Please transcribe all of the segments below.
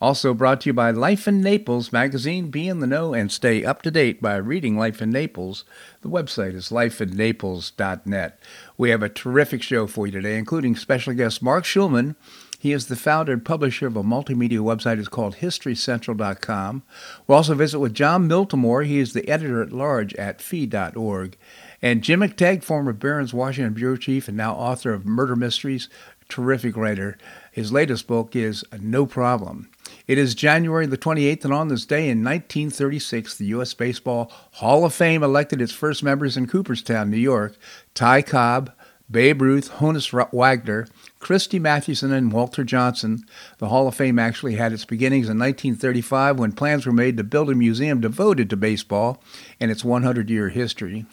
Also brought to you by Life in Naples magazine. Be in the know and stay up to date by reading Life in Naples. The website is lifeinnaples.net. We have a terrific show for you today, including special guest Marc Schulman. He is the founder and publisher of a multimedia website. It's called HistoryCentral.com. We'll also visit with Jon Miltimore. He is the editor-at-large at fee.org. And Jim McTague, former Barron's Washington bureau chief and now author of Murder Mysteries, terrific writer. His latest book is No Problem. It is January the 28th, and on this day in 1936, the U.S. Baseball Hall of Fame elected its first members in Cooperstown, New York: Ty Cobb, Babe Ruth, Honus Wagner, Christy Mathewson, and Walter Johnson. The Hall of Fame actually had its beginnings in 1935 when plans were made to build a museum devoted to baseball and its 100-year history.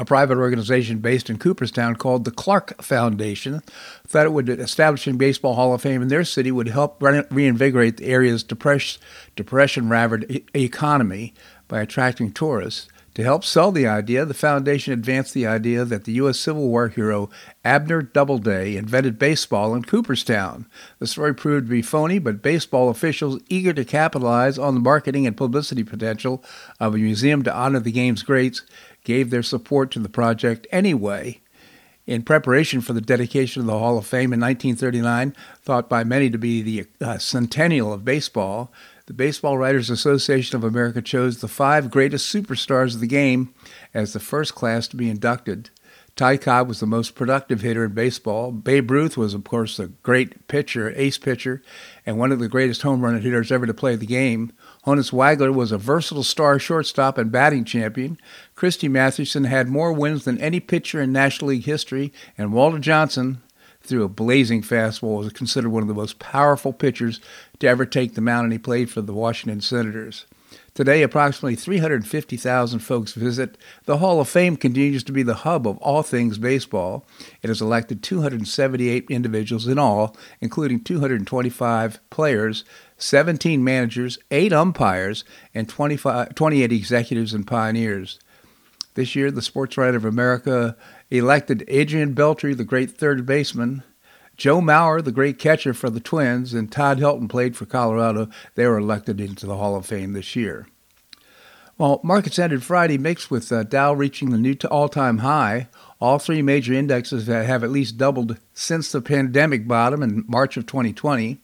A private organization based in Cooperstown called the Clark Foundation thought it would establishing Baseball Hall of Fame in their city would help reinvigorate the area's depression-ravaged economy by attracting tourists. To help sell the idea, the foundation advanced the idea that the U.S. Civil War hero Abner Doubleday invented baseball in Cooperstown. The story proved to be phony, but baseball officials, eager to capitalize on the marketing and publicity potential of a museum to honor the game's greats, gave their support to the project anyway. In preparation for the dedication of the Hall of Fame in 1939, thought by many to be the centennial of baseball, the Baseball Writers Association of America chose the five greatest superstars of the game as the first class to be inducted. Ty Cobb was the most productive hitter in baseball. Babe Ruth was, of course, a great pitcher, ace pitcher, and one of the greatest home run hitters ever to play the game. Honus Wagner was a versatile star shortstop and batting champion. Christy Mathewson had more wins than any pitcher in National League history, and Walter Johnson, through a blazing fastball, was considered one of the most powerful pitchers to ever take the mound, and he played for the Washington Senators. Today, approximately 350,000 folks visit. The Hall of Fame continues to be the hub of all things baseball. It has elected 278 individuals in all, including 225 players, 17 managers, 8 umpires, and 28 executives and pioneers. This year, the Sports Writer of America elected Adrian Beltre, the great third baseman, Joe Mauer, the great catcher for the Twins, and Todd Helton played for Colorado. They were elected into the Hall of Fame this year. Well, markets ended Friday mixed with Dow reaching the new all-time high. All three major indexes have at least doubled since the pandemic bottom in March of 2020.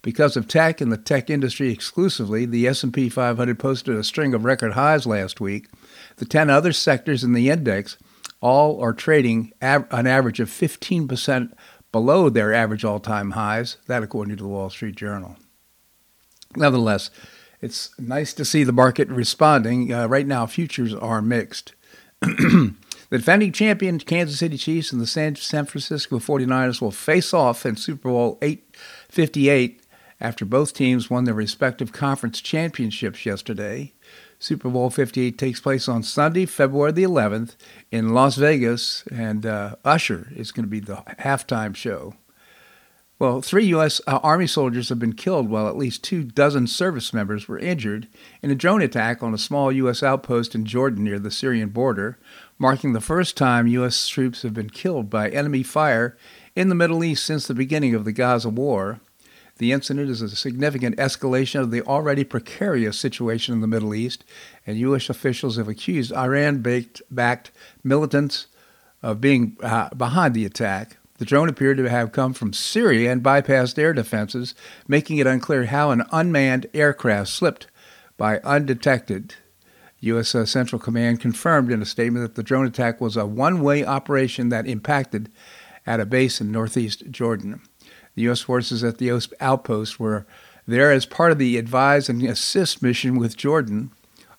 Because of tech and the tech industry exclusively, the S&P 500 posted a string of record highs last week. The 10 other sectors in the index all are trading an average of 15% below their average all-time highs, that according to the Wall Street Journal. Nevertheless, it's nice to see the market responding. Right now, futures are mixed. The defending champion Kansas City Chiefs and the San Francisco 49ers will face off in Super Bowl 58 after both teams won their respective conference championships yesterday. Super Bowl 58 takes place on Sunday, February the 11th in Las Vegas, and Usher is going to be the halftime show. Well, 3 U.S. Army soldiers have been killed while at least 24 service members were injured in a drone attack on a small U.S. outpost in Jordan near the Syrian border, marking the first time U.S. troops have been killed by enemy fire in the Middle East since the beginning of the Gaza war. The incident is a significant escalation of the already precarious situation in the Middle East, and U.S. officials have accused Iran-backed militants of being behind the attack. The drone appeared to have come from Syria and bypassed air defenses, making it unclear how an unmanned aircraft slipped by undetected. U.S. Central Command confirmed in a statement that the drone attack was a one-way operation that impacted at a base in northeast Jordan. The U.S. forces at the outpost were there as part of the advise and assist mission with Jordan,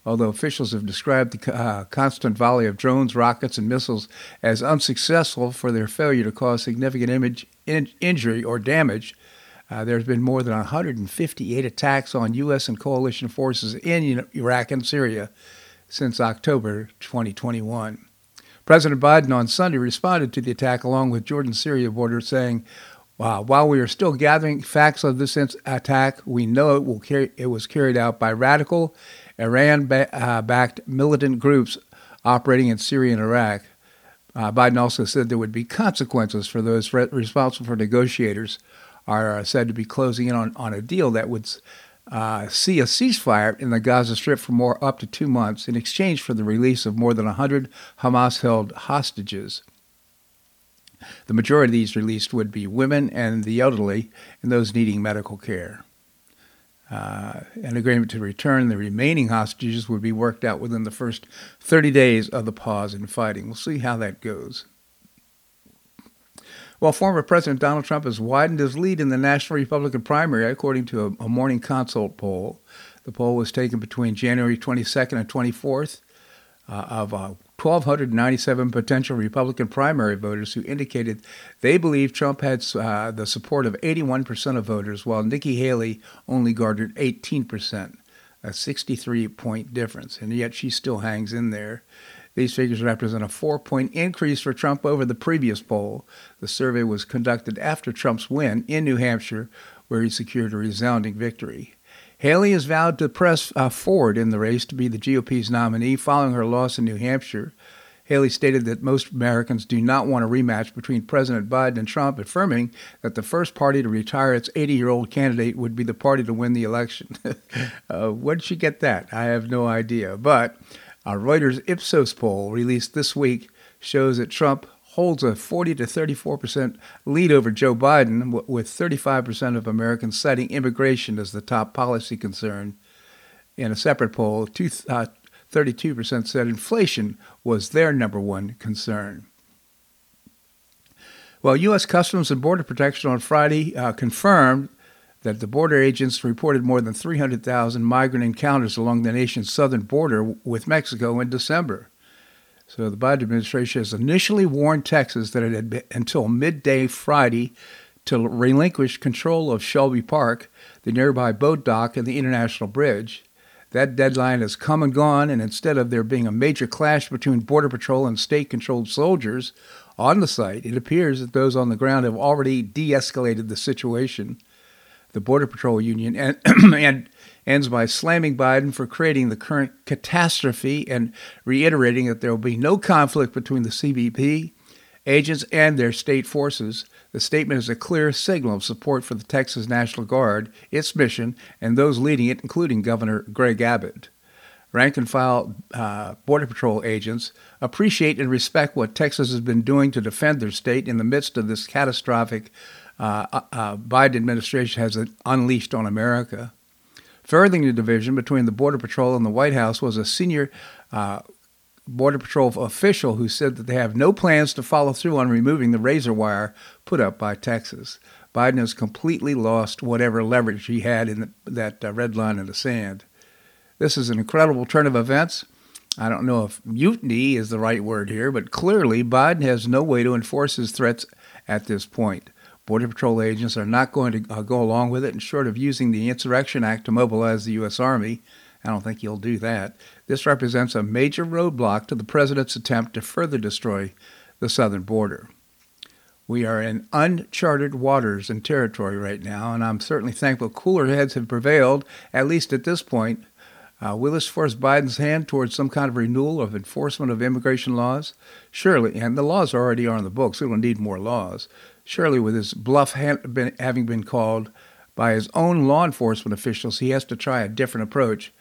although officials have described the constant volley of drones, rockets, and missiles as unsuccessful for their failure to cause significant injury or damage. There's been more than 158 attacks on U.S. and coalition forces in Iraq and Syria since October 2021. President Biden on Sunday responded to the attack along with Jordan-Syria border, saying, "While we are still gathering facts of this attack, we know it was carried out by radical Iran-backed militant groups operating in Syria and Iraq." Biden also said there would be consequences for those responsible for negotiators are said to be closing in on a deal that would see a ceasefire in the Gaza Strip for up to 2 months in exchange for the release of more than 100 Hamas-held hostages. The majority of these released would be women and the elderly and those needing medical care. An agreement to return the remaining hostages would be worked out within the first 30 days of the pause in fighting. We'll see how that goes. Well, former President Donald Trump has widened his lead in the national Republican primary, according to a Morning Consult poll. The poll was taken between January 22nd and 24th of 1,297 potential Republican primary voters who indicated they believe Trump had the support of 81% of voters, while Nikki Haley only garnered 18%, a 63-point difference, and yet she still hangs in there. These figures represent a 4-point increase for Trump over the previous poll. The survey was conducted after Trump's win in New Hampshire, where he secured a resounding victory. Haley has vowed to press forward in the race to be the GOP's nominee following her loss in New Hampshire. Haley stated that most Americans do not want a rematch between President Biden and Trump, affirming that the first party to retire its 80-year-old candidate would be the party to win the election. Where did she get that? I have no idea. But a Reuters Ipsos poll released this week shows that Trump holds a 40 to 34% lead over Joe Biden, with 35% of Americans citing immigration as the top policy concern. In a separate poll, 32% said inflation was their number one concern. Well, U.S. Customs and Border Protection on Friday confirmed that the border agents reported more than 300,000 migrant encounters along the nation's southern border with Mexico in December. So the Biden administration has initially warned Texas that it had been until midday Friday to relinquish control of Shelby Park, the nearby boat dock and the International Bridge. That deadline has come and gone, and instead of there being a major clash between Border Patrol and state-controlled soldiers on the site, it appears that those on the ground have already de-escalated the situation. The Border Patrol Union and ends by slamming Biden for creating the current catastrophe and reiterating that there will be no conflict between the CBP agents and their state forces. The statement is a clear signal of support for the Texas National Guard, its mission, and those leading it, including Governor Greg Abbott. Rank-and-file Border Patrol agents appreciate and respect what Texas has been doing to defend their state in the midst of this catastrophic Biden administration has unleashed on America. Furthering the division between the Border Patrol and the White House was a senior Border Patrol official who said that they have no plans to follow through on removing the razor wire put up by Texas. Biden has completely lost whatever leverage he had in that red line in the sand. This is an incredible turn of events. I don't know if mutiny is the right word here, but clearly Biden has no way to enforce his threats at this point. Border Patrol agents are not going to go along with it, and short of using the Insurrection Act to mobilize the U.S. Army, I don't think he'll do that. This represents a major roadblock to the president's attempt to further destroy the southern border. We are in uncharted waters and territory right now, and I'm certainly thankful cooler heads have prevailed, at least at this point. Will this force Biden's hand towards some kind of renewal of enforcement of immigration laws? Surely, and the laws already are on the books. We don't need more laws. Surely, with his bluff having been called by his own law enforcement officials, he has to try a different approach.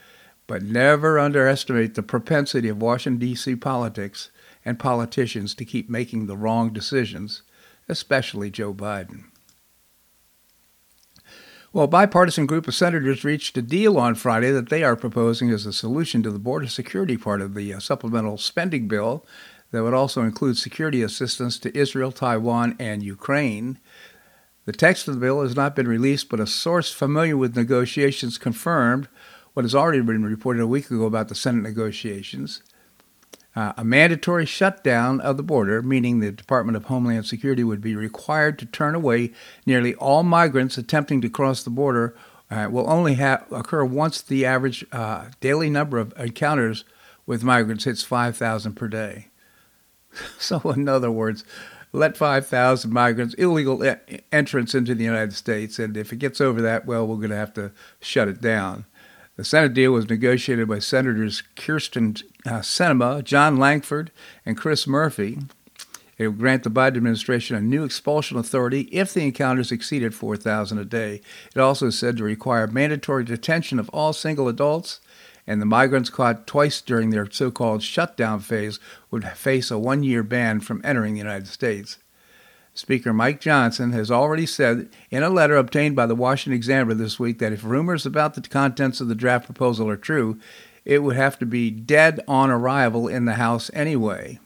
But never underestimate the propensity of Washington, D.C. politics and politicians to keep making the wrong decisions, especially Joe Biden. Well, a bipartisan group of senators reached a deal on Friday that they are proposing as a solution to the border security part of the supplemental spending bill that would also include security assistance to Israel, Taiwan, and Ukraine. The text of the bill has not been released, but a source familiar with negotiations confirmed what has already been reported a week ago about the Senate negotiations. a mandatory shutdown of the border, meaning the Department of Homeland Security would be required to turn away nearly all migrants attempting to cross the border, will only occur once the average daily number of encounters with migrants hits 5,000 per day. So in other words, let 5,000 migrants, illegal entrants into the United States, and if it gets over that, well, we're going to have to shut it down. The Senate deal was negotiated by Senators Kirsten Sinema, Jon Lankford, and Chris Murphy. It would grant the Biden administration a new expulsion authority if the encounters exceeded 4,000 a day. It also said to require mandatory detention of all single adults, and the migrants caught twice during their so-called shutdown phase would face a one-year ban from entering the United States. Speaker Mike Johnson has already said in a letter obtained by the Washington Examiner this week that if rumors about the contents of the draft proposal are true, it would have to be dead on arrival in the House anyway.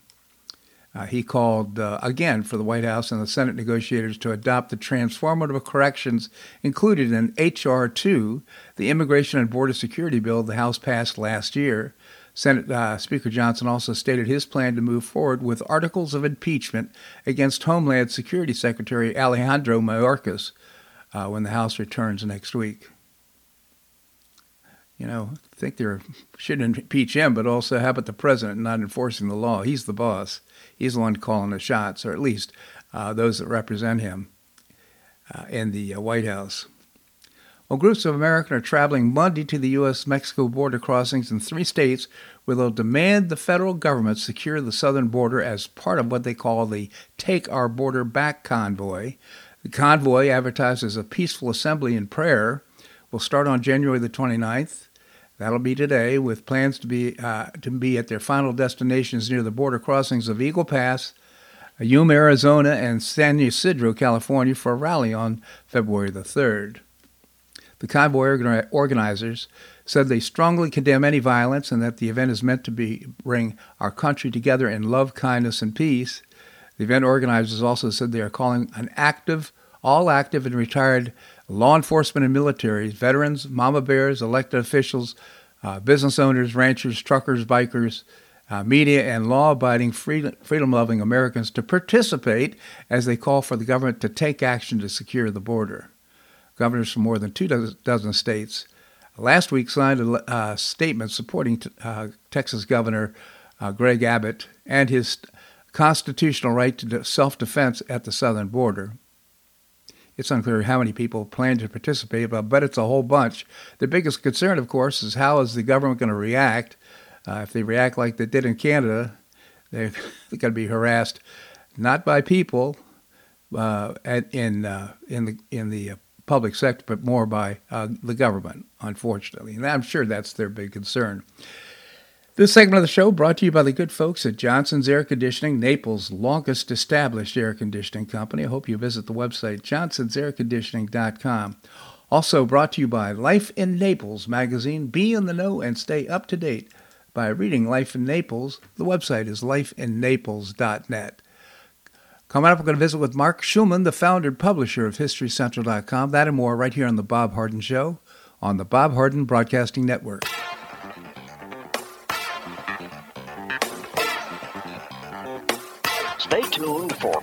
He called, again, for the White House and the Senate negotiators to adopt the transformative corrections included in H.R. 2, the Immigration and Border Security Bill the House passed last year. Senate Speaker Johnson also stated his plan to move forward with articles of impeachment against Homeland Security Secretary Alejandro Mayorkas when the House returns next week. You know, I think they should impeach him, but also how about the president not enforcing the law? He's the boss. He's the one calling the shots, or at least those that represent him in the White House. Well, groups of Americans are traveling Monday to the U.S.-Mexico border crossings in three states where they'll demand the federal government secure the southern border as part of what they call the Take Our Border Back convoy. The convoy, advertised as a peaceful assembly and prayer, will start on January the 29th. That'll be today, with plans to be at their final destinations near the border crossings of Eagle Pass, Yuma, Arizona, and San Ysidro, California, for a rally on February the 3rd. The convoy organizers said they strongly condemn any violence and that the event is meant to bring our country together in love, kindness, and peace. The event organizers also said they are calling an active, all active and retired law enforcement and military, veterans, mama bears, elected officials, business owners, ranchers, truckers, bikers, media, and law-abiding, freedom-loving Americans to participate as they call for the government to take action to secure the border. Governors from more than two dozen states last week signed a statement supporting Texas Governor Greg Abbott and his constitutional right to self-defense at the southern border. It's unclear how many people plan to participate, but I bet it's a whole bunch. The biggest concern, of course, is how is the government going to react? If they react like they did in Canada, they're going to be harassed not by people in the public sector, but more by the government, unfortunately. And I'm sure that's their big concern. This segment of the show brought to you by the good folks at Johnson's Air Conditioning, Naples' longest established air conditioning company. I hope you visit the website, johnsonsairconditioning.com. Also brought to you by Life in Naples magazine. Be in the know and stay up to date by reading Life in Naples. The website is lifeinnaples.net. Coming up, we're going to visit with Marc Schulman, the founder and publisher of HistoryCentral.com. That and more right here on The Bob Harden Show on the Bob Harden Broadcasting Network. Stay tuned for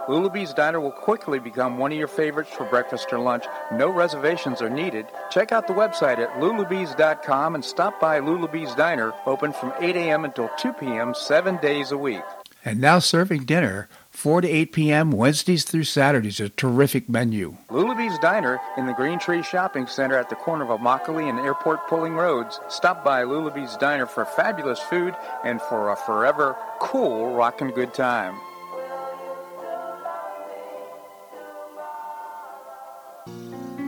Lulabee's Diner will quickly become one of your favorites for breakfast or lunch. No reservations are needed. Check out the website at lulabees.com and stop by Lulabee's Diner, open from 8 a.m. until 2 p.m., 7 days a week. And now serving dinner 4 to 8 p.m. Wednesdays through Saturdays. A terrific menu. Lulabee's Diner in the Green Tree Shopping Center at the corner of Immokalee and Airport Pulling Roads. Stop by Lulabee's Diner for fabulous food and for a forever cool, rockin' good time.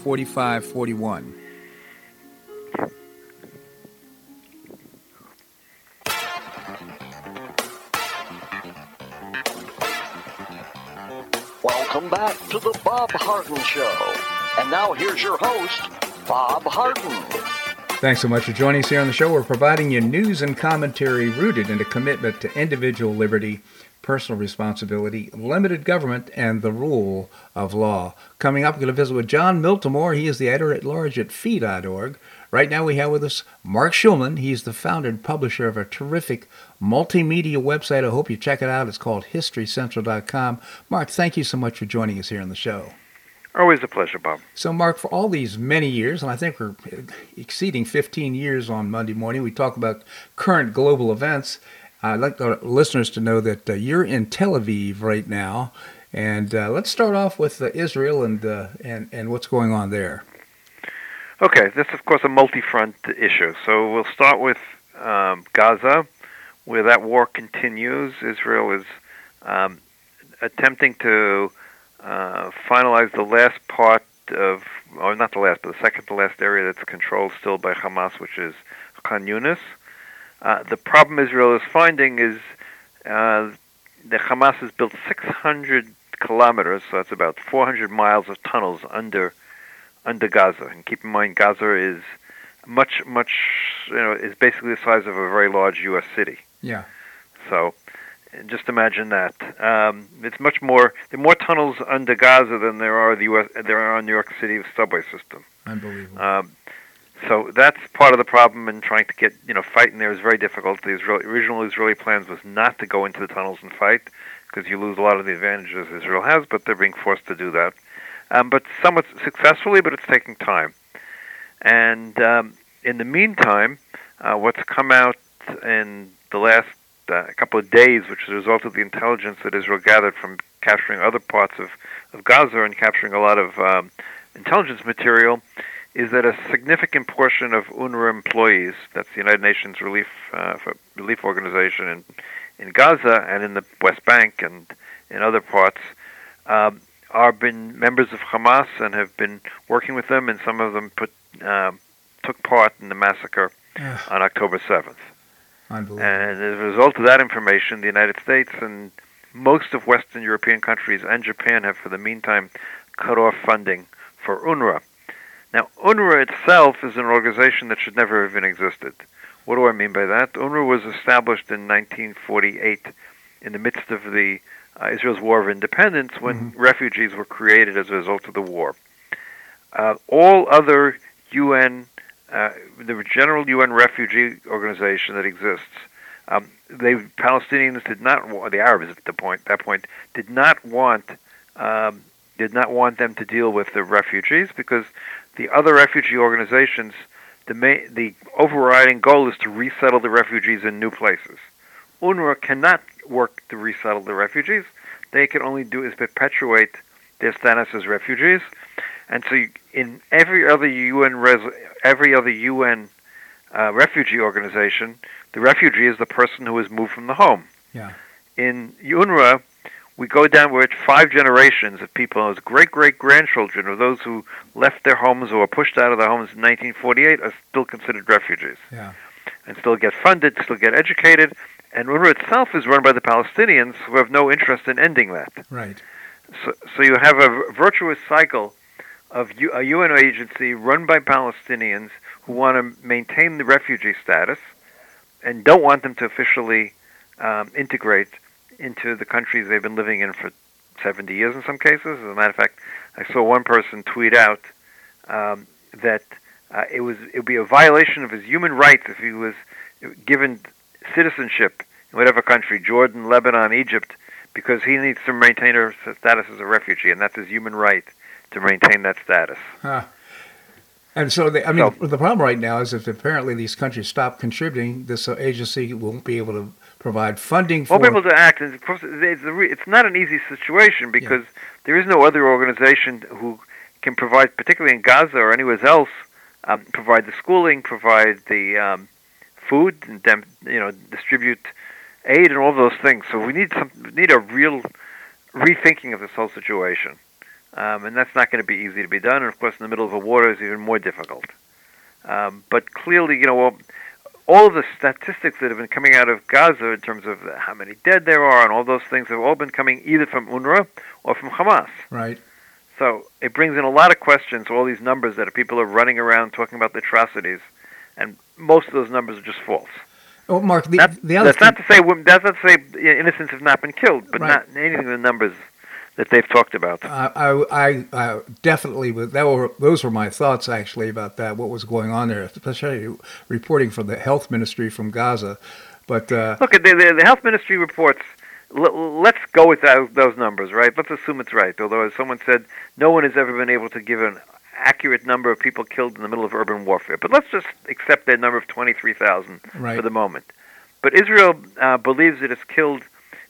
4541. Welcome back to the Bob Harden Show. And now here's your host, Bob Harden. Thanks so much for joining us here on the show. We're providing you news and commentary rooted in a commitment to individual liberty, personal responsibility, limited government, and the rule of law. Coming up, we're going to visit with Jon Miltimore. He is the editor-at-large at fee.org. Right now we have with us Marc Schulman. He's the founder and publisher of a terrific multimedia website. I hope you check it out. It's called HistoryCentral.com. Marc, thank you so much for joining us here on the show. Always a pleasure, Bob. So, Marc, for all these many years, and I think we're exceeding 15 years on Monday morning, we talk about current global events. I'd like the listeners to know that you're in Tel Aviv right now, and let's start off with Israel and what's going on there. Okay, this is, of course, a multi-front issue. So we'll start with Gaza, where that war continues. Israel is attempting to finalize the last part of, or not the last, but the second to last area that's controlled still by Hamas, which is Khan Yunis. The problem Israel is finding is that Hamas has built 600 kilometers, so that's about 400 miles of tunnels under Gaza. And keep in mind, Gaza is is basically the size of a very large U.S. city. Yeah. So just imagine that. It's much more. There are more tunnels under Gaza than there are on New York City's subway system. Unbelievable. So that's part of the problem, and trying to get, fighting there is very difficult. The original Israeli plans was not to go into the tunnels and fight, because you lose a lot of the advantages Israel has, but they're being forced to do that. But somewhat successfully, but it's taking time. And in the meantime, what's come out in the last couple of days, which is a result of the intelligence that Israel gathered from capturing other parts of Gaza and capturing a lot of intelligence material, is that a significant portion of UNRWA employees, that's the United Nations Relief Organization in Gaza and in the West Bank and in other parts, are been members of Hamas and have been working with them, and some of them took part in the massacre on October 7th. Unbelievable. And as a result of that information, the United States and most of Western European countries and Japan have, for the meantime, cut off funding for UNRWA. Now, UNRWA itself is an organization that should never have even existed. What do I mean by that? UNRWA was established in 1948 in the midst of the Israel's War of Independence, when refugees were created as a result of the war. All other UN, the general UN refugee organization that exists, Palestinians did not, the Arabs at that point, did not want them to deal with the refugees, because the other refugee organizations, the overriding goal is to resettle the refugees in new places. UNRWA cannot work to resettle the refugees. They can only do is perpetuate their status as refugees. And so in every other UN refugee organization, the refugee is the person who was moved from the home. Yeah. In UNRWA, we go downward 5 generations of people, those great-great-grandchildren of those who left their homes or were pushed out of their homes in 1948 are still considered refugees. Yeah. And still get funded, still get educated. And UNRWA itself is run by the Palestinians, who have no interest in ending that. Right. So you have a virtuous cycle of a UN agency run by Palestinians who want to maintain the refugee status and don't want them to officially integrate into the countries they've been living in for 70 years in some cases. As a matter of fact, I saw one person tweet out that it would be a violation of his human rights if he was given citizenship in whatever country, Jordan, Lebanon, Egypt, because he needs to maintain her status as a refugee, and that's his human right to maintain that status. Huh. And so, the problem right now is if apparently these countries stop contributing, this agency won't be able to provide funding for... Won't be able to act. And of course, it's not an easy situation because there is no other organization who can provide, particularly in Gaza or anywhere else, provide the schooling, provide the food, and distribute aid and all those things. So we need a real rethinking of this whole situation. And that's not going to be easy to be done. And, of course, in the middle of a war is even more difficult. But clearly, all of the statistics that have been coming out of Gaza in terms of how many dead there are and all those things have all been coming either from UNRWA or from Hamas. Right. So it brings in a lot of questions, all these numbers that people are running around talking about the atrocities. And most of those numbers are just false. Well, Mark, that's not to say innocents have not been killed, but not anything in the numbers that they've talked about. I definitely, those were my thoughts actually about that, what was going on there, especially reporting from the health ministry from Gaza. But look, the health ministry reports, let's go with those numbers, right? Let's assume it's right, although as someone said, no one has ever been able to give an accurate number of people killed in the middle of urban warfare. But let's just accept that number of 23,000 for the moment. But Israel believes it has killed,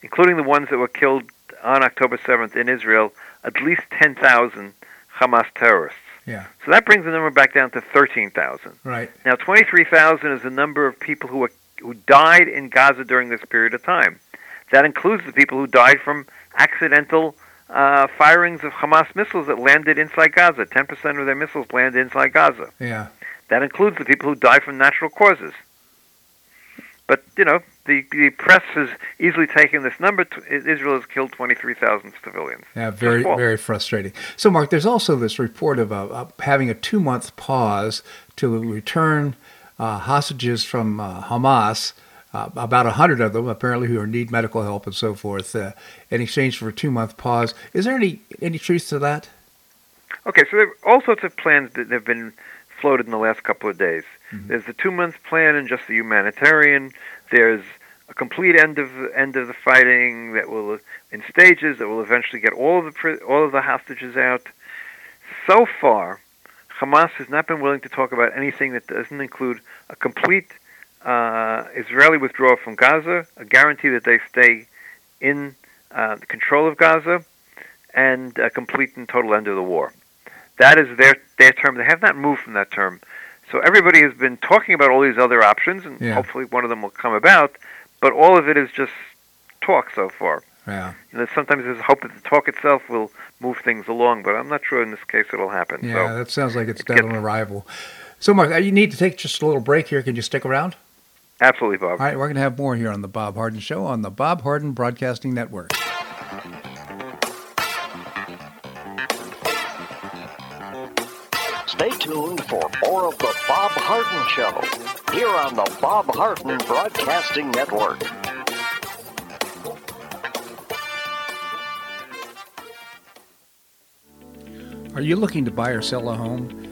including the ones that were killed on October 7th in Israel, at least 10,000 Hamas terrorists. Yeah. So that brings the number back down to 13,000. Right. Now, 23,000 is the number of people who died in Gaza during this period of time. That includes the people who died from accidental firings of Hamas missiles that landed inside Gaza. 10% of their missiles landed inside Gaza. Yeah. That includes the people who died from natural causes. But, the press has easily taken this number. Israel has killed 23,000 civilians. Yeah, very, very frustrating. So, Mark, there's also this report of having a 2-month pause to return hostages from Hamas, about 100 of them, apparently, who need medical help and so forth, in exchange for a 2-month pause. Is there any truth to that? Okay, so there are all sorts of plans that have been floated in the last couple of days. Mm-hmm. There's the 2-month plan and just the humanitarian. There's a complete end of the fighting that will, in stages, that will eventually get all of the hostages out. So far, Hamas has not been willing to talk about anything that doesn't include a complete Israeli withdrawal from Gaza, a guarantee that they stay in control of Gaza, and a complete and total end of the war. That is their term. They have not moved from that term. So everybody has been talking about all these other options, and hopefully one of them will come about, but all of it is just talk so far. Yeah. Sometimes there's hope that the talk itself will move things along, but I'm not sure in this case it'll happen. Yeah, so that sounds like it's dead on arrival. So, Mark, you need to take just a little break here. Can you stick around? Absolutely, Bob. All right, we're going to have more here on The Bob Harden Show on the Bob Harden Broadcasting Network. Stay tuned for more of The Bob Harden Show here on the Bob Harden Broadcasting Network. Are you looking to buy or sell a home?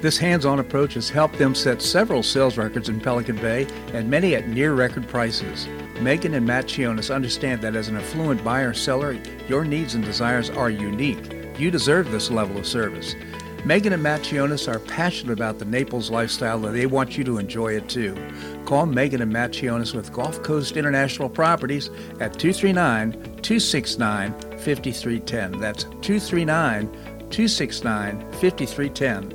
This hands-on approach has helped them set several sales records in Pelican Bay and many at near-record prices. Megan and Matt Chionis understand that as an affluent buyer or seller, your needs and desires are unique. You deserve this level of service. Megan and Matt Chionis are passionate about the Naples lifestyle, and they want you to enjoy it too. Call Megan and Matt Chionis with Gulf Coast International Properties at 239-269-5310. That's 239-269-5310.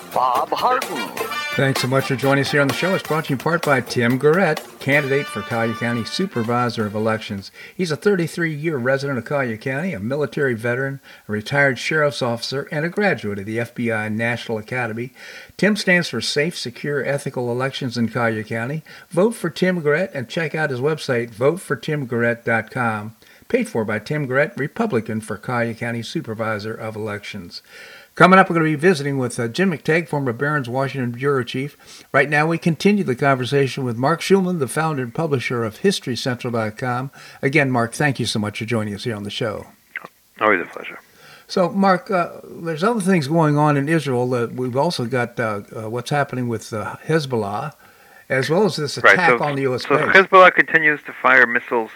Bob Harden. Thanks so much for joining us here on the show. It's brought to you in part by Tim Garrett, candidate for Collier County Supervisor of Elections. He's a 33-year resident of Collier County, a military veteran, a retired sheriff's officer, and a graduate of the FBI National Academy. Tim stands for Safe, Secure, Ethical Elections in Collier County. Vote for Tim Garrett and check out his website, votefortimgarrett.com. Paid for by Tim Garrett, Republican for Collier County Supervisor of Elections. Coming up, we're going to be visiting with Jim McTague, former Barron's Washington Bureau Chief. Right now, we continue the conversation with Marc Schulman, the founder and publisher of HistoryCentral.com. Again, Marc, thank you so much for joining us here on the show. Always a pleasure. So, Marc, there's other things going on in Israel. We've also got what's happening with Hezbollah, as well as this attack on the U.S. base. Hezbollah continues to fire missiles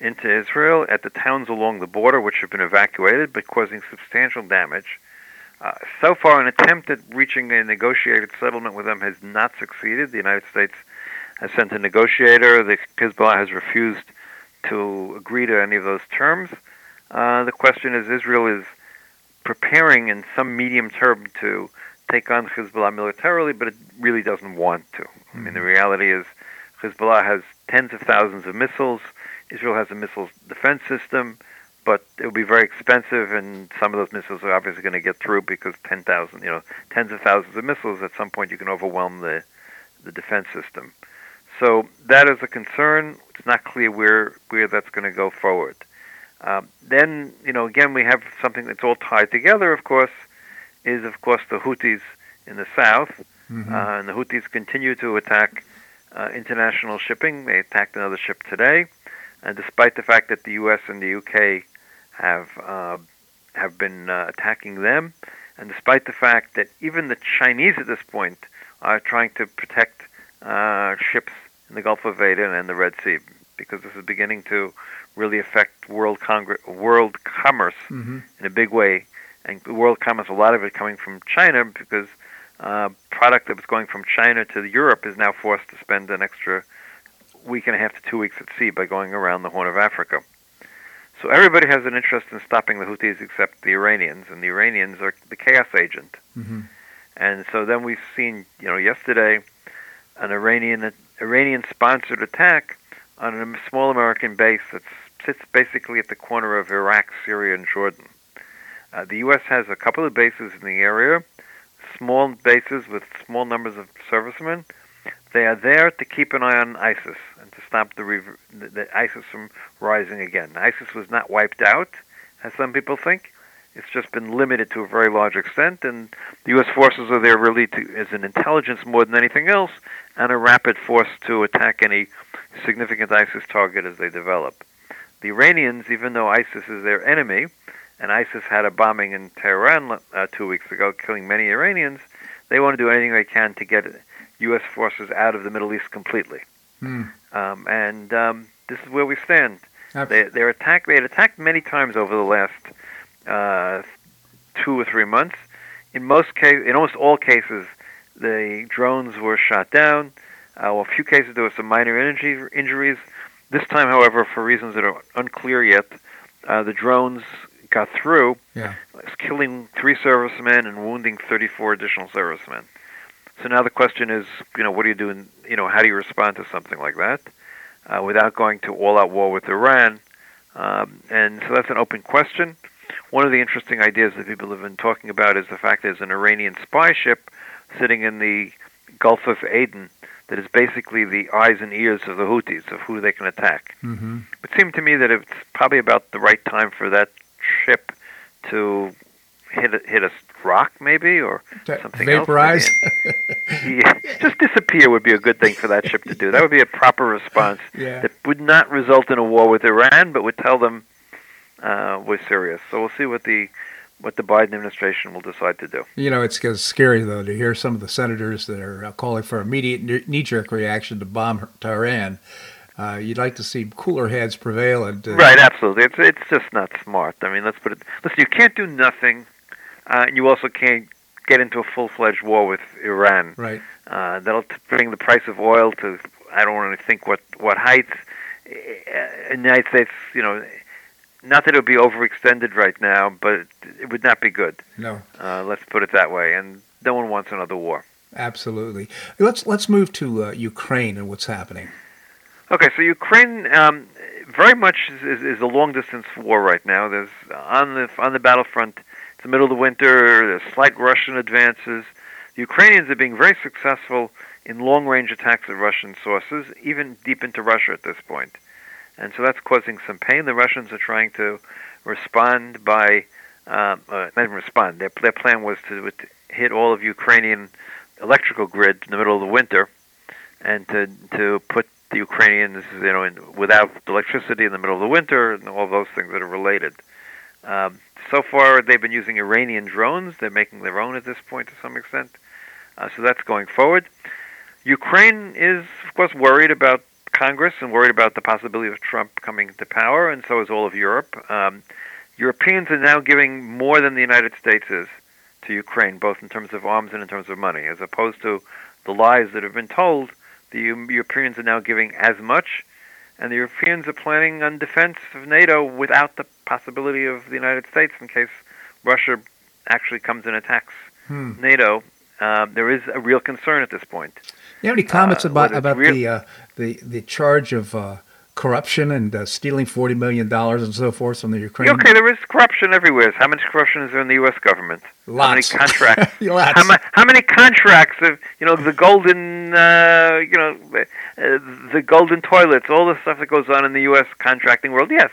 into Israel at the towns along the border, which have been evacuated, but causing substantial damage. So far, an attempt at reaching a negotiated settlement with them has not succeeded. The United States has sent a negotiator. The Hezbollah has refused to agree to any of those terms. The question is, Israel is preparing in some medium term to take on Hezbollah militarily, but it really doesn't want to. I mean, the reality is Hezbollah has tens of thousands of missiles. Israel has a missile defense system. But it would be very expensive, and some of those missiles are obviously going to get through because tens of thousands of missiles, at some point you can overwhelm the defense system. So that is a concern. It's not clear where that's going to go forward. Then, again, we have something that's all tied together, of course, the Houthis in the south. Mm-hmm. And the Houthis continue to attack international shipping. They attacked another ship today. And despite the fact that the U.S. and the U.K. have been attacking them, and despite the fact that even the Chinese at this point are trying to protect ships in the Gulf of Aden and the Red Sea, because this is beginning to really affect world commerce mm-hmm. in a big way. And world commerce, a lot of it coming from China, because product that was going from China to Europe is now forced to spend an extra week and a half to 2 weeks at sea by going around the Horn of Africa. So everybody has an interest in stopping the Houthis except the Iranians, and the Iranians are the chaos agent. Mm-hmm. And so then we've seen, yesterday an Iranian-sponsored attack on a small American base that sits basically at the corner of Iraq, Syria, and Jordan. The U.S. has a couple of bases in the area, small bases with small numbers of servicemen. They are there to keep an eye on ISIS and to stop the ISIS from rising again. ISIS was not wiped out, as some people think. It's just been limited to a very large extent, and the U.S. forces are there really as an intelligence more than anything else, and a rapid force to attack any significant ISIS target as they develop. The Iranians, even though ISIS is their enemy, and ISIS had a bombing in Tehran 2 weeks ago, killing many Iranians, they want to do anything they can to get U.S. forces out of the Middle East completely. This is where we stand. They had attacked many times over the last 2 or 3 months. In almost all cases, The drones were shot down. Well, a few cases, there were some minor injuries. This time, however, for reasons that are unclear yet, the drones got through, killing 3 servicemen and wounding 34 additional servicemen. So now the question is, what do you do? How do you respond to something like that without going to all-out war with Iran? And so that's an open question. One of the interesting ideas that people have been talking about is the fact there's an Iranian spy ship sitting in the Gulf of Aden that is basically the eyes and ears of the Houthis, of who they can attack. Mm-hmm. It seemed to me that it's probably about the right time for that ship to hit a rock, maybe, or something vaporize. Else. Just disappear would be a good thing for that ship to do. That would be a proper response that would not result in a war with Iran, but would tell them we're serious. So we'll see what the Biden administration will decide to do. It's scary, though, to hear some of the senators that are calling for immediate knee-jerk reaction to bomb Tehran. You'd like to see cooler heads prevail. Right, absolutely. It's just not smart. I mean, let's put it... Listen, you can't do nothing, and you also can't get into a full-fledged war with Iran. Right. That'll bring the price of oil to, I don't want to think what heights. In the United States, not that it would be overextended right now, but it would not be good. No. Let's put it that way. And no one wants another war. Absolutely. Let's move to Ukraine and what's happening. Okay, so Ukraine very much is a long-distance war right now. There's on the battlefront, it's the middle of the winter, there's slight Russian advances. The Ukrainians are being very successful in long-range attacks of Russian sources, even deep into Russia at this point. And so that's causing some pain. The Russians are trying to respond by... not even respond. Their plan was to hit all of Ukrainian electrical grid in the middle of the winter and to put the Ukrainians, without electricity in the middle of the winter, and all those things that are related. So far, they've been using Iranian drones. They're making their own at this point to some extent. So that's going forward. Ukraine is, of course, worried about Congress and worried about the possibility of Trump coming to power, and so is all of Europe. Europeans are now giving more than the United States is to Ukraine, both in terms of arms and in terms of money, as opposed to the lies that have been told. The Europeans are now giving as much, and the Europeans are planning on defense of NATO without the possibility of the United States in case Russia actually comes and attacks NATO. There is a real concern at this point. You have any comments about the charge of corruption and stealing $40 million and so forth from the Ukraine? Okay, there is corruption everywhere. How much corruption is there in the U.S. government? Lots. How many contracts? Lots. How many contracts of the golden toilets, all the stuff that goes on in the U.S. contracting world? Yes,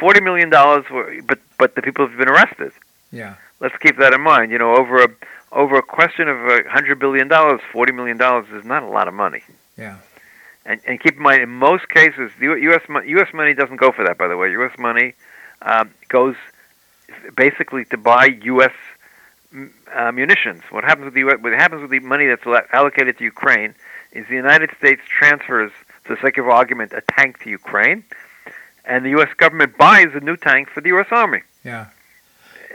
$40 million, but the people have been arrested. Yeah, let's keep that in mind. Over a question of $100 billion, $40 million is not a lot of money. Yeah. And keep in mind, in most cases, the U.S. money doesn't go for that, by the way. U.S. money goes basically to buy U.S. munitions. What happens with the money that's allocated to Ukraine is the United States transfers, for the sake of argument, a tank to Ukraine, and the U.S. government buys a new tank for the U.S. Army. Yeah.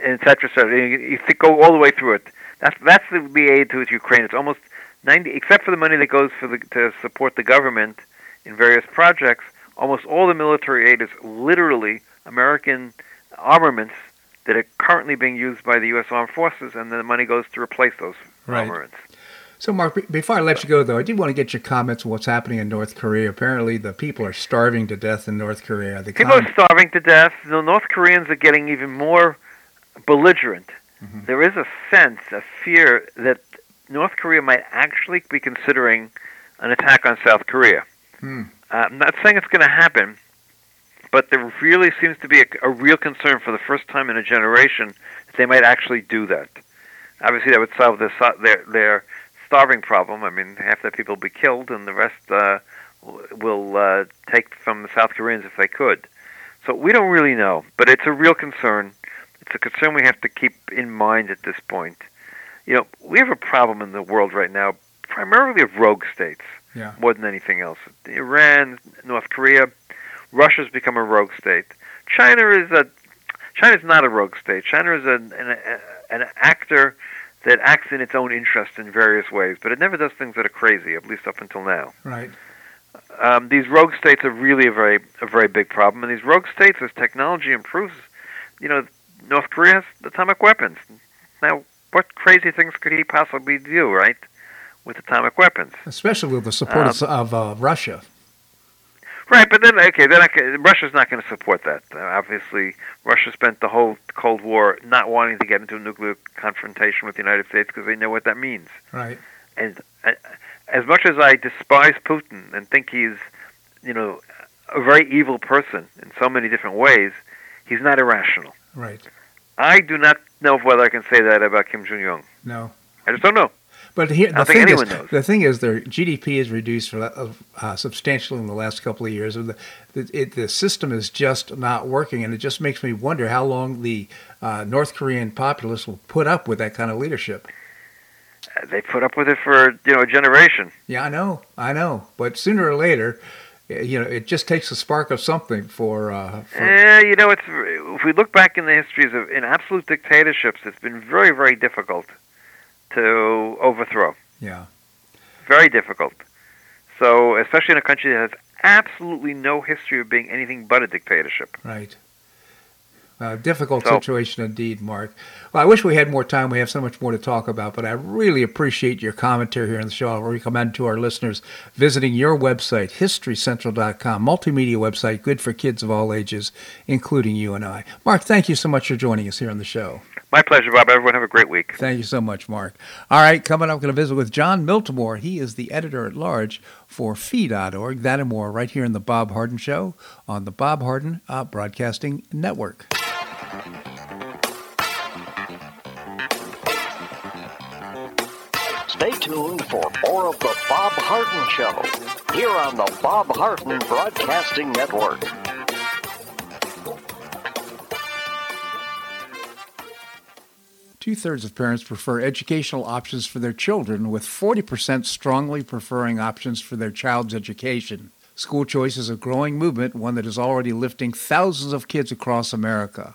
Et cetera, et cetera. You go all the way through it. That's the aid to Ukraine. It's almost 90, except for the money that goes to support the government in various projects. Almost all the military aid is literally American armaments that are currently being used by the U.S. Armed Forces, and the money goes to replace those armaments. So, Mark, before I let you go, though, I do want to get your comments on what's happening in North Korea. Apparently, the people are starving to death in North Korea. People are starving to death. The North Koreans are getting even more belligerent. Mm-hmm. There is a sense, a fear, that North Korea might actually be considering an attack on South Korea. Hmm. I'm not saying it's going to happen, but there really seems to be a real concern for the first time in a generation that they might actually do that. Obviously, that would solve their starving problem. I mean, half the people will be killed, and the rest will take from the South Koreans if they could. So we don't really know, but it's a real concern. It's a concern we have to keep in mind at this point. We have a problem in the world right now, primarily of rogue states, more than anything else. Iran, North Korea, Russia's become a rogue state. China's not a rogue state. China is an actor that acts in its own interest in various ways, but it never does things that are crazy, at least up until now. Right. These rogue states are really a very big problem, and these rogue states, as technology improves, you know, North Korea has atomic weapons. Now, what crazy things could he possibly do, right, with atomic weapons? Especially with the support of Russia. Right, but then Russia's not going to support that. Obviously, Russia spent the whole Cold War not wanting to get into a nuclear confrontation with the United States because they know what that means. Right. And as much as I despise Putin and think he's, you know, a very evil person in so many different ways, he's not irrational. Right. I do not know whether I can say that about Kim Jong-un. No. I just don't know. But the thing is, their GDP is reduced substantially in the last couple of years. The system is just not working, and it just makes me wonder how long the North Korean populace will put up with that kind of leadership. They put up with it for a generation. Yeah, I know. But sooner or later, it just takes a spark of something for. If we look back in the histories of in absolute dictatorships, it's been very, very difficult to overthrow. Yeah. Very difficult. So, especially in a country that has absolutely no history of being anything but a dictatorship. Right. Difficult situation indeed, Mark. Well, I wish we had more time. We have so much more to talk about, but I really appreciate your commentary here on the show. I'll recommend to our listeners visiting your website, HistoryCentral.com, multimedia website, good for kids of all ages, including you and I. Mark, thank you so much for joining us here on the show. My pleasure, Bob. Everyone have a great week. Thank you so much, Mark. All right, coming up, I'm going to visit with Jon Miltimore. He is the editor-at-large for fee.org. That and more right here in The Bob Harden Show on the Bob Harden Broadcasting Network. Stay tuned for more of The Bob Harden Show here on the Bob Harden Broadcasting Network. Two-thirds of parents prefer educational options for their children, with 40% strongly preferring options for their child's education. School choice is a growing movement, one that is already lifting thousands of kids across America.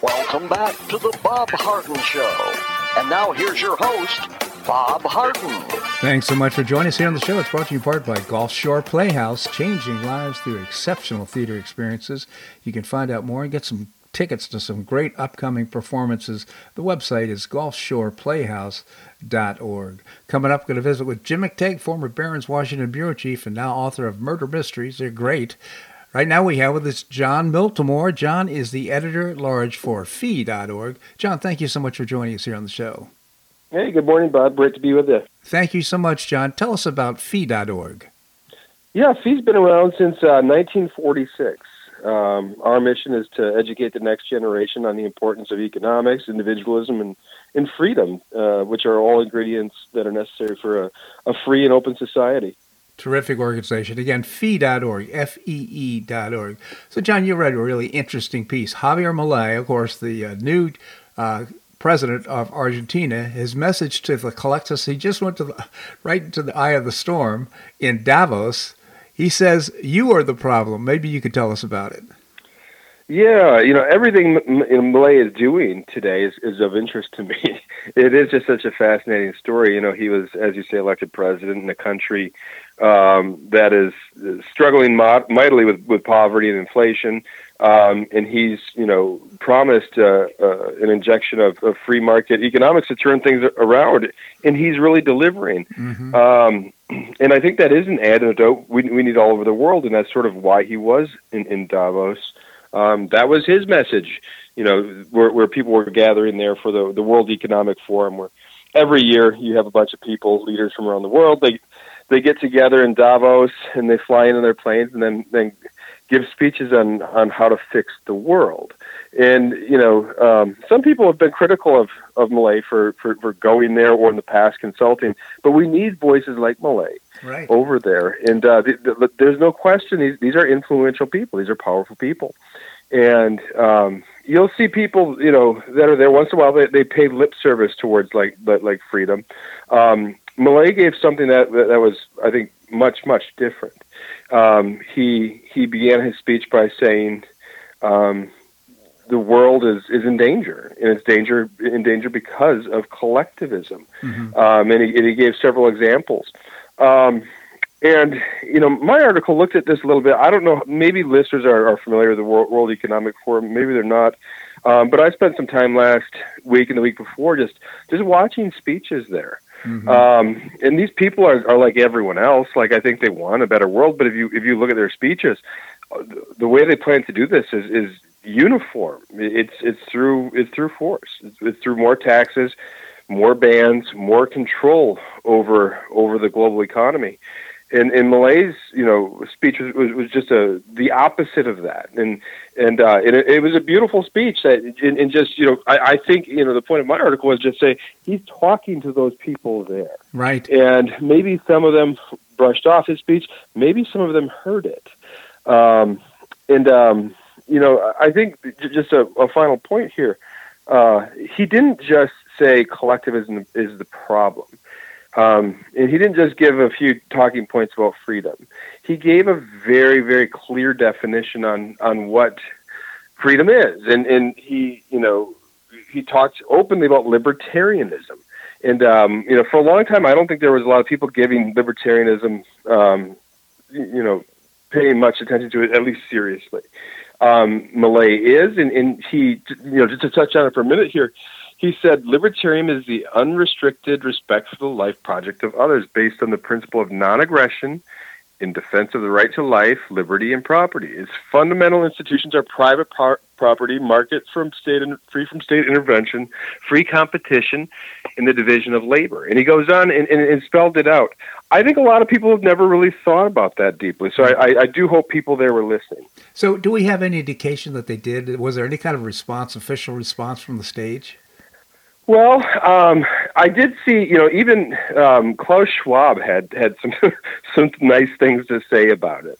Welcome back to the Bob Harden Show. And now here's your host, Bob Harden. Thanks so much for joining us here on the show. It's brought to you in part by Gulf Shore Playhouse, changing lives through exceptional theater experiences. You can find out more and get some tickets to some great upcoming performances. The website is GulfShorePlayhouse.org. Coming up, I'm going to visit with Jim McTague, former Barron's Washington bureau chief and now author of Murder Mysteries. They're great. Right now we have with us Jon Miltimore. Jon is the editor-at-large for fee.org. Jon, thank you so much for joining us here on the show. Hey, good morning, Bob. Great to be with you. Thank you so much, Jon. Tell us about fee.org. Yes, he's been around since 1946. Our mission is to educate the next generation on the importance of economics, individualism, and freedom, which are all ingredients that are necessary for a free and open society. Terrific organization. Again, fee.org, FEE.org. So, John, you read a really interesting piece. Javier Milei, of course, the new president of Argentina, his message to the collectors, he just went to right into the eye of the storm in Davos. He says, you are the problem. Maybe you could tell us about it. Yeah, you know, everything Milei is doing today is of interest to me. It is just such a fascinating story. You know, he was, as you say, elected president in a country that is struggling mightily with poverty and inflation. And he's, you know, promised an injection of free market economics to turn things around, and he's really delivering. Mm-hmm. And I think that is an antidote we need all over the world, and that's sort of why he was in Davos. That was his message, you know, where people were gathering there for the World Economic Forum, where every year you have a bunch of people, leaders from around the world. They get together in Davos, and they fly into their planes, and then give speeches on how to fix the world. And, you know, some people have been critical of Milei for going there or in the past consulting, but we need voices like Milei over there. And there's no question these are influential people. These are powerful people. And you'll see people, you know, that are there once in a while, they pay lip service towards like freedom. Milei gave something that was, I think, much, much different. He began his speech by saying, the world is in danger, and it's in danger because of collectivism. Mm-hmm. And he gave several examples. And, you know, my article looked at this a little bit. I don't know, maybe listeners are familiar with the World Economic Forum, maybe they're not. But I spent some time last week and the week before just watching speeches there. Mm-hmm. And these people are like everyone else. Like, I think they want a better world, but if you look at their speeches, the way they plan to do this is uniform. It's through force. It's through more taxes, more bans, more control over the global economy. And Milei's, you know, speech was just the opposite of that, and it was a beautiful speech that, and just, you know, I think, you know, the point of my article was just say he's talking to those people there, right? And maybe some of them brushed off his speech, maybe some of them heard it, you know, I think just a final point here, he didn't just say collectivism is the problem. And he didn't just give a few talking points about freedom. He gave a very, very clear definition on what freedom is. And he, you know, he talked openly about libertarianism. And, you know, for a long time, I don't think there was a lot of people giving libertarianism, you know, paying much attention to it, at least seriously. Milei is, and he, you know, just to touch on it for a minute here, he said, libertarian is the unrestricted respect for the life project of others based on the principle of non-aggression in defense of the right to life, liberty, and property. Its fundamental institutions are private property, market from state and free from state intervention, free competition, and the division of labor. And he goes on and spelled it out. I think a lot of people have never really thought about that deeply. So I do hope people there were listening. So do we have any indication that they did? Was there any kind of response, official response from the stage? Well, I did see, you know, even Klaus Schwab had some nice things to say about it.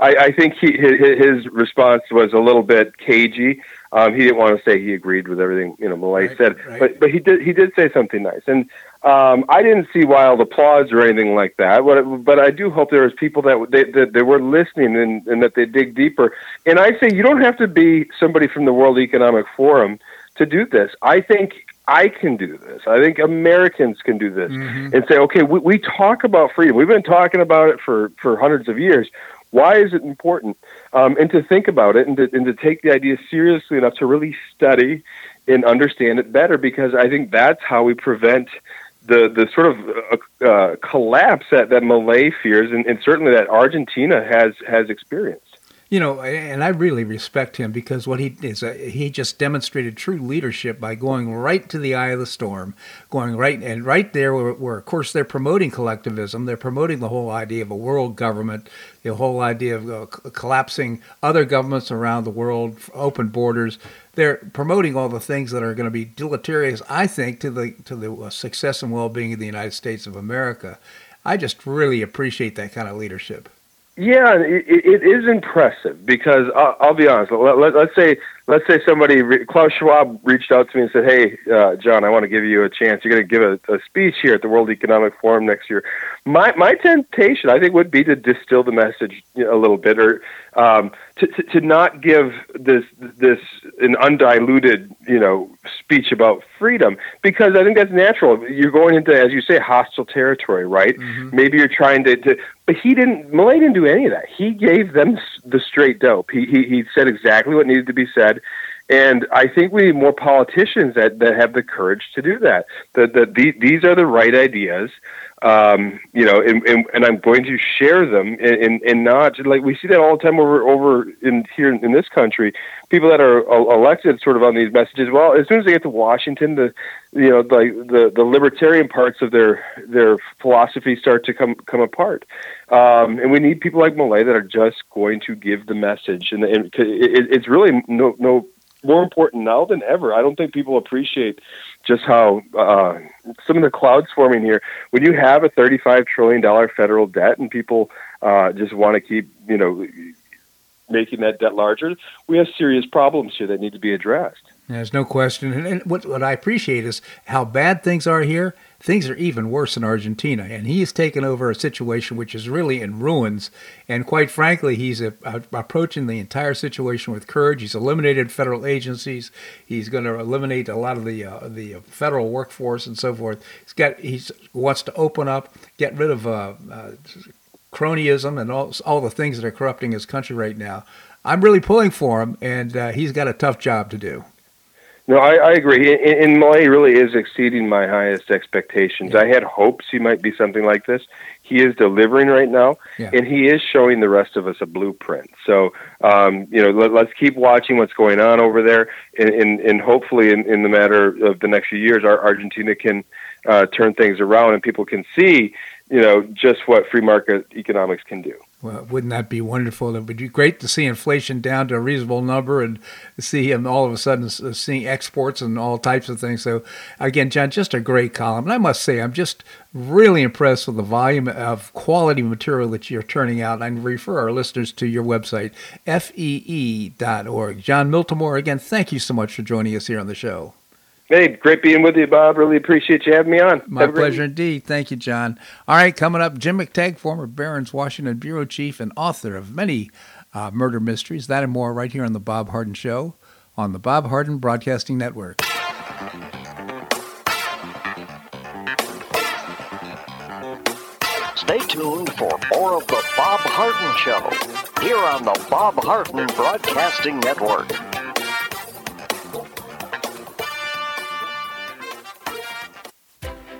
I think his response was a little bit cagey. He didn't want to say he agreed with everything, you know, Milei said, but he did say something nice. And I didn't see wild applause or anything like that. But I do hope there was people that were listening and that they dig deeper. And I say you don't have to be somebody from the World Economic Forum to do this. I think I can do this. I think Americans can do this, mm-hmm. and say, okay, we talk about freedom. We've been talking about it for hundreds of years. Why is it important? And to think about it and to take the idea seriously enough to really study and understand it better, because I think that's how we prevent the sort of collapse that Milei fears, and certainly that Argentina has experienced. You know, and I really respect him because what he is, he just demonstrated true leadership by going right to the eye of the storm, going right there where, of course, they're promoting collectivism. They're promoting the whole idea of a world government, the whole idea of collapsing other governments around the world, open borders. They're promoting all the things that are going to be deleterious, I think, to the success and well-being of the United States of America. I just really appreciate that kind of leadership. Yeah, it is impressive because I'll be honest. Let's say somebody, Klaus Schwab, reached out to me and said, "Hey, John, I want to give you a chance. You're going to give a speech here at the World Economic Forum next year." My temptation, I think, would be to distill the message a little bit, or to not give this an undiluted speech about freedom, because I think that's natural. You're going into, as you say, hostile territory, right? Mm-hmm. Maybe you're trying to but Millay didn't do any of that. He gave them the straight dope. He said exactly what needed to be said. And I think we need more politicians that have the courage to do that. These are the right ideas, and I'm going to share them and not, like we see that all the time over in here in this country, people that are elected sort of on these messages. Well, as soon as they get to Washington, the libertarian parts of their philosophy start to come apart. And we need people like Millay that are just going to give the message. And it's really no more important now than ever. I don't think people appreciate just how some of the clouds forming here. When you have a $35 trillion federal debt and people just want to keep, making that debt larger, we have serious problems here that need to be addressed. There's no question. And what I appreciate is how bad things are here. Things are even worse in Argentina, and he's taken over a situation which is really in ruins. And quite frankly, he's approaching the entire situation with courage. He's eliminated federal agencies. He's going to eliminate a lot of the federal workforce and so forth. He wants to open up, get rid of cronyism and all the things that are corrupting his country right now. I'm really pulling for him, and he's got a tough job to do. No, I agree. And Millay really is exceeding my highest expectations. Yeah. I had hopes he might be something like this. He is delivering right now, and he is showing the rest of us a blueprint. So, let's keep watching what's going on over there, and hopefully in the matter of the next few years, our Argentina can turn things around and people can see, just what free market economics can do. Well, wouldn't that be wonderful? It would be great to see inflation down to a reasonable number and see him all of a sudden seeing exports and all types of things. So, again, John, just a great column. And I must say, I'm just really impressed with the volume of quality material that you're turning out. I refer our listeners to your website, fee.org. Jon Miltimore, again, thank you so much for joining us here on the show. Hey, great being with you, Bob. Really appreciate you having me on. My pleasure indeed. Thank you, John. All right, coming up, Jim McTague, former Barron's Washington bureau chief and author of many murder mysteries. That and more right here on The Bob Harden Show on the Bob Harden Broadcasting Network. Stay tuned for more of The Bob Harden Show here on the Bob Harden Broadcasting Network.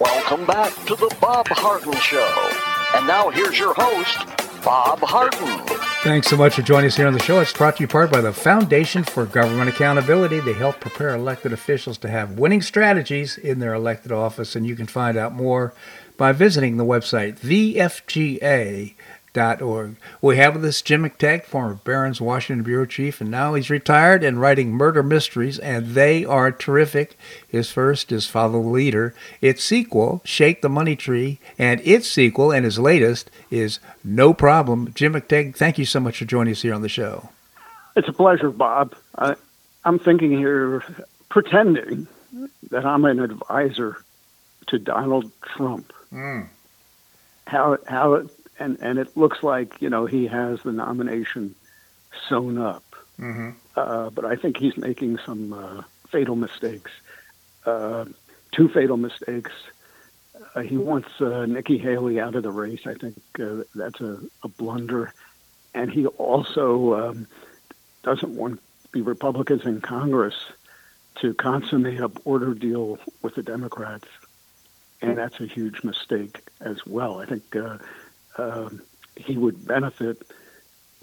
Welcome back to the Bob Harden Show. And now here's your host, Bob Harden. Thanks so much for joining us here on the show. It's brought to you in part by the Foundation for Government Accountability. They help prepare elected officials to have winning strategies in their elected office. And you can find out more by visiting the website, vfga.org. We have with us Jim McTague, former Barron's Washington Bureau Chief, and now he's retired and writing Murder Mysteries, and they are terrific. His first is Follow the Leader. Its sequel, Shake the Money Tree, and its sequel and his latest is No Problem. Jim McTague, thank you so much for joining us here on the show. It's a pleasure, Bob. I'm thinking here, pretending that I'm an advisor to Donald Trump. Mm. And it looks like, you know, he has the nomination sewn up. Mm-hmm. But I think he's making some fatal mistakes, two fatal mistakes. He wants Nikki Haley out of the race. I think that's a blunder. And he also doesn't want the Republicans in Congress to consummate a border deal with the Democrats. And that's a huge mistake as well. I think... he would benefit,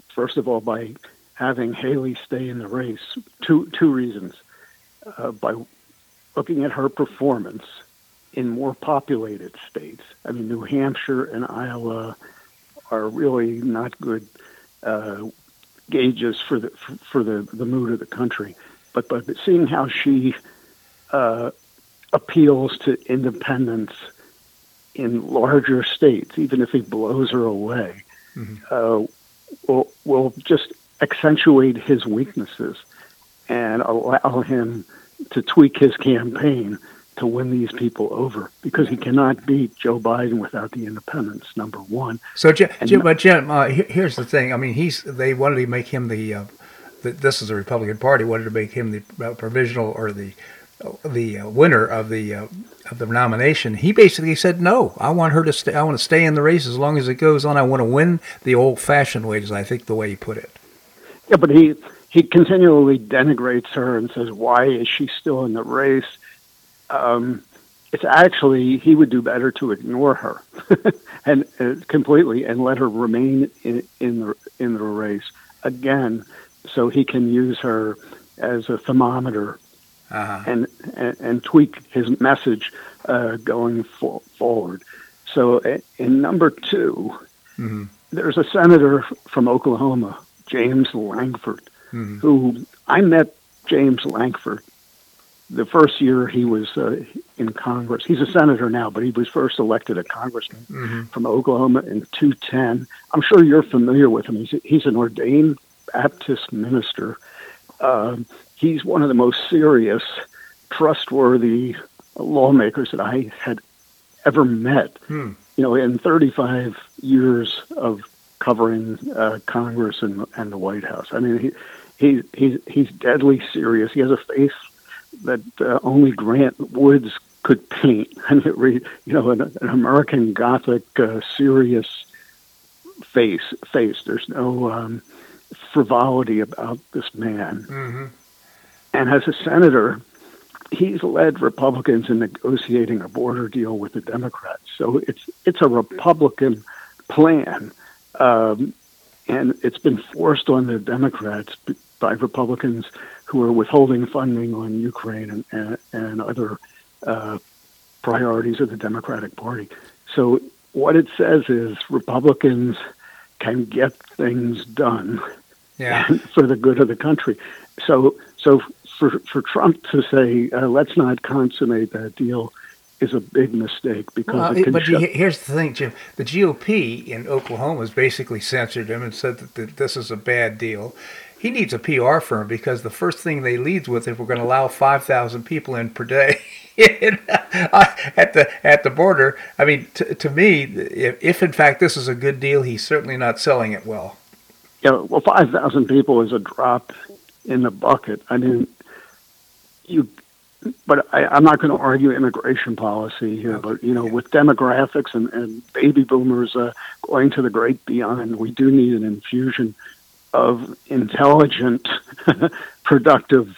first of all, by having Haley stay in the race. Two reasons. By looking at her performance in more populated states. I mean, New Hampshire and Iowa are really not good gauges for the mood of the country. But seeing how she appeals to independents in larger states, even if he blows her away, mm-hmm. will just accentuate his weaknesses and allow him to tweak his campaign to win these people over, because he cannot beat Joe Biden without the independents, number one. So, Jim, here's the thing. I mean, they wanted to make him this is the Republican Party, wanted to make him the provisional or the winner of the nomination. He basically said, no, I want her to stay. I want to stay in the race as long as it goes on. I want to win the old-fashioned way, is I think the way he put it. Yeah, but he continually denigrates her and says, why is she still in the race? It's actually, he would do better to ignore her and completely and let her remain in the race again, so he can use her as a thermometer. Uh-huh. And tweak his message going forward. So in number two, mm-hmm. there's a senator from Oklahoma, James Lankford, mm-hmm. who I met James Lankford the first year he was in Congress. He's a senator now, but he was first elected a congressman mm-hmm. from Oklahoma in 2010. I'm sure you're familiar with him. He's an ordained Baptist minister. He's one of the most serious, trustworthy lawmakers that I had ever met. Hmm. You know, in 35 years of covering Congress and the White House. I mean, he's deadly serious. He has a face that only Grant Woods could paint. I mean, you know, an American Gothic, serious face. There's no frivolity about this man. Mm-hmm. And as a senator, he's led Republicans in negotiating a border deal with the Democrats. So it's a Republican plan, and it's been forced on the Democrats by Republicans who are withholding funding on Ukraine and other priorities of the Democratic Party. So what it says is Republicans can get things done for the good of the country. So. For Trump to say, let's not consummate that deal is a big mistake here's the thing, Jim. The GOP in Oklahoma has basically censored him and said that this is a bad deal. He needs a PR firm, because the first thing they leads with, if we're going to allow 5,000 people in per day at the border, I mean, to me, if in fact this is a good deal, he's certainly not selling it well. Yeah, well, 5,000 people is a drop in the bucket. I mean, I'm not going to argue immigration policy here, but, you know, with demographics and baby boomers going to the great beyond, we do need an infusion of intelligent, productive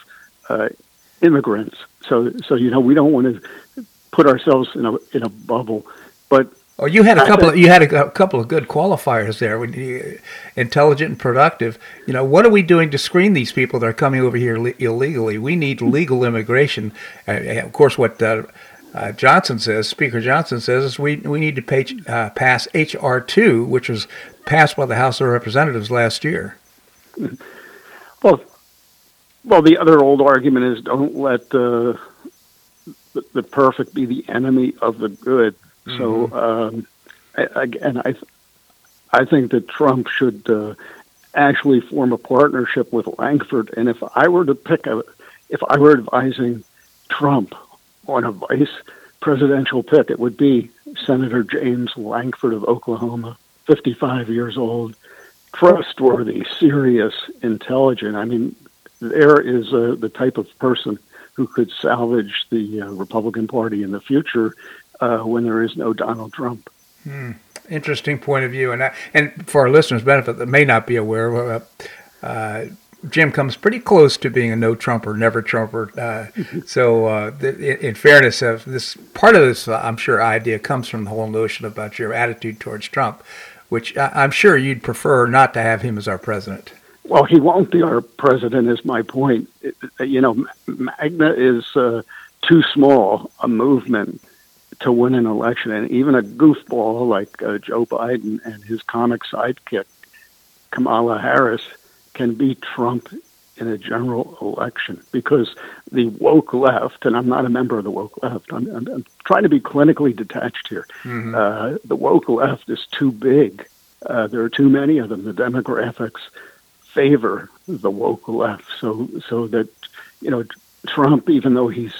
immigrants. So you know, we don't want to put ourselves in a bubble. But you had a couple of good qualifiers there. Intelligent and productive. You know, what are we doing to screen these people that are coming over here illegally? We need legal immigration. And of course, what Speaker Johnson says, is we need to pass H.R. 2, which was passed by the House of Representatives last year. Well, the other old argument is don't let the perfect be the enemy of the good. Mm-hmm. So, I think that Trump should actually form a partnership with Lankford. And if I were to if I were advising Trump on a vice presidential pick, it would be Senator James Lankford of Oklahoma, 55 years old, trustworthy, serious, intelligent. I mean, there is the type of person who could salvage the Republican Party in the future when there is no Donald Trump. Interesting point of view. And for our listeners' benefit that may not be aware, Jim comes pretty close to being a no-Trumper, never-Trumper. In fairness, part of this, I'm sure, idea comes from the whole notion about your attitude towards Trump, which I'm sure you'd prefer not to have him as our president. Well, he won't be our president, is my point. Magna is too small a movement to win an election, and even a goofball like Joe Biden and his comic sidekick, Kamala Harris, can beat Trump in a general election, because the woke left, and I'm not a member of the woke left, I'm trying to be clinically detached here. Mm-hmm. The woke left is too big. There are too many of them. The demographics favor the woke left, so that, you know, Trump, even though he's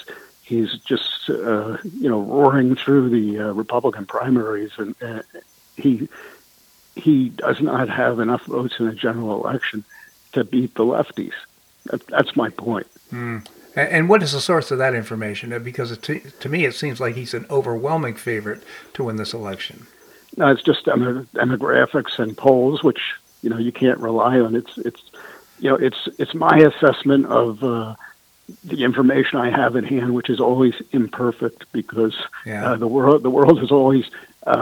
just roaring through the Republican primaries, and he does not have enough votes in a general election to beat the lefties. That's my point. Mm. And what is the source of that information? Because to me, it seems like he's an overwhelming favorite to win this election. No, it's just demographics and polls, which, you know, you can't rely on. It's my assessment of the information I have at hand, which is always imperfect, because the world is always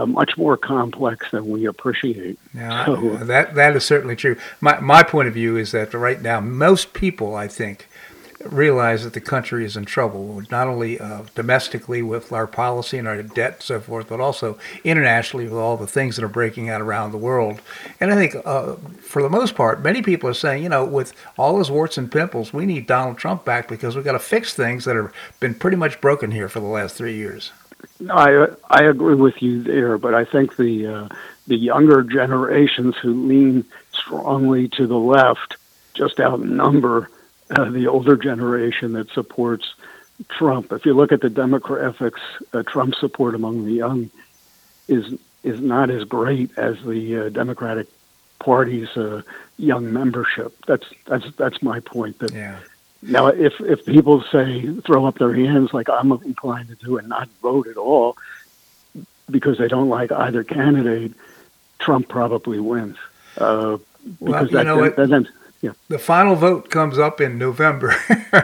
much more complex than we appreciate. Yeah, so, that is certainly true. My point of view is that right now, most people, I think, realize that the country is in trouble, not only domestically with our policy and our debt and so forth, but also internationally with all the things that are breaking out around the world. And I think for the most part, many people are saying, you know, with all his warts and pimples, we need Donald Trump back, because we've got to fix things that have been pretty much broken here for the last 3 years. No, I agree with you there, but I think the younger generations who lean strongly to the left just outnumber the older generation that supports Trump. If you look at the demographics, Trump's support among the young is not as great as the Democratic Party's young membership. That's my point. Now, if people throw up their hands like I'm inclined to do and not vote at all because they don't like either candidate, Trump probably wins. The final vote comes up in November,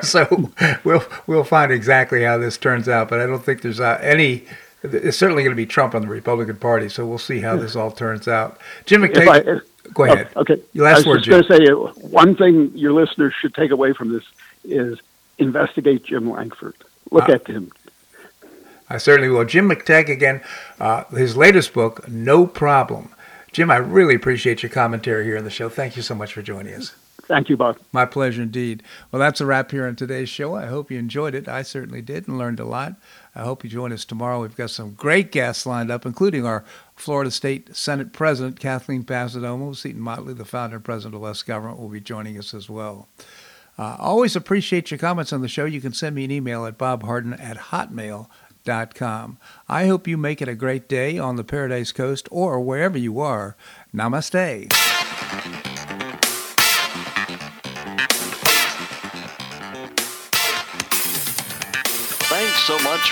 so we'll find exactly how this turns out. But I don't think there's any. It's certainly going to be Trump on the Republican Party, so we'll see how this all turns out. Jim McTague, go ahead. Okay, your last word, Jim. I was just going to say, one thing your listeners should take away from this is investigate Jim Lankford. Look at him. I certainly will. Jim McTague again. His latest book, No Problem. Jim, I really appreciate your commentary here on the show. Thank you so much for joining us. Thank you, Bob. My pleasure indeed. Well, that's a wrap here on today's show. I hope you enjoyed it. I certainly did and learned a lot. I hope you join us tomorrow. We've got some great guests lined up, including our Florida State Senate President, Kathleen Pasadomo. Seton Motley, the founder and president of Less Government, will be joining us as well. Always appreciate your comments on the show. You can send me an email at bobharden@hotmail.com. I hope you make it a great day on the Paradise Coast or wherever you are. Namaste. Thanks so much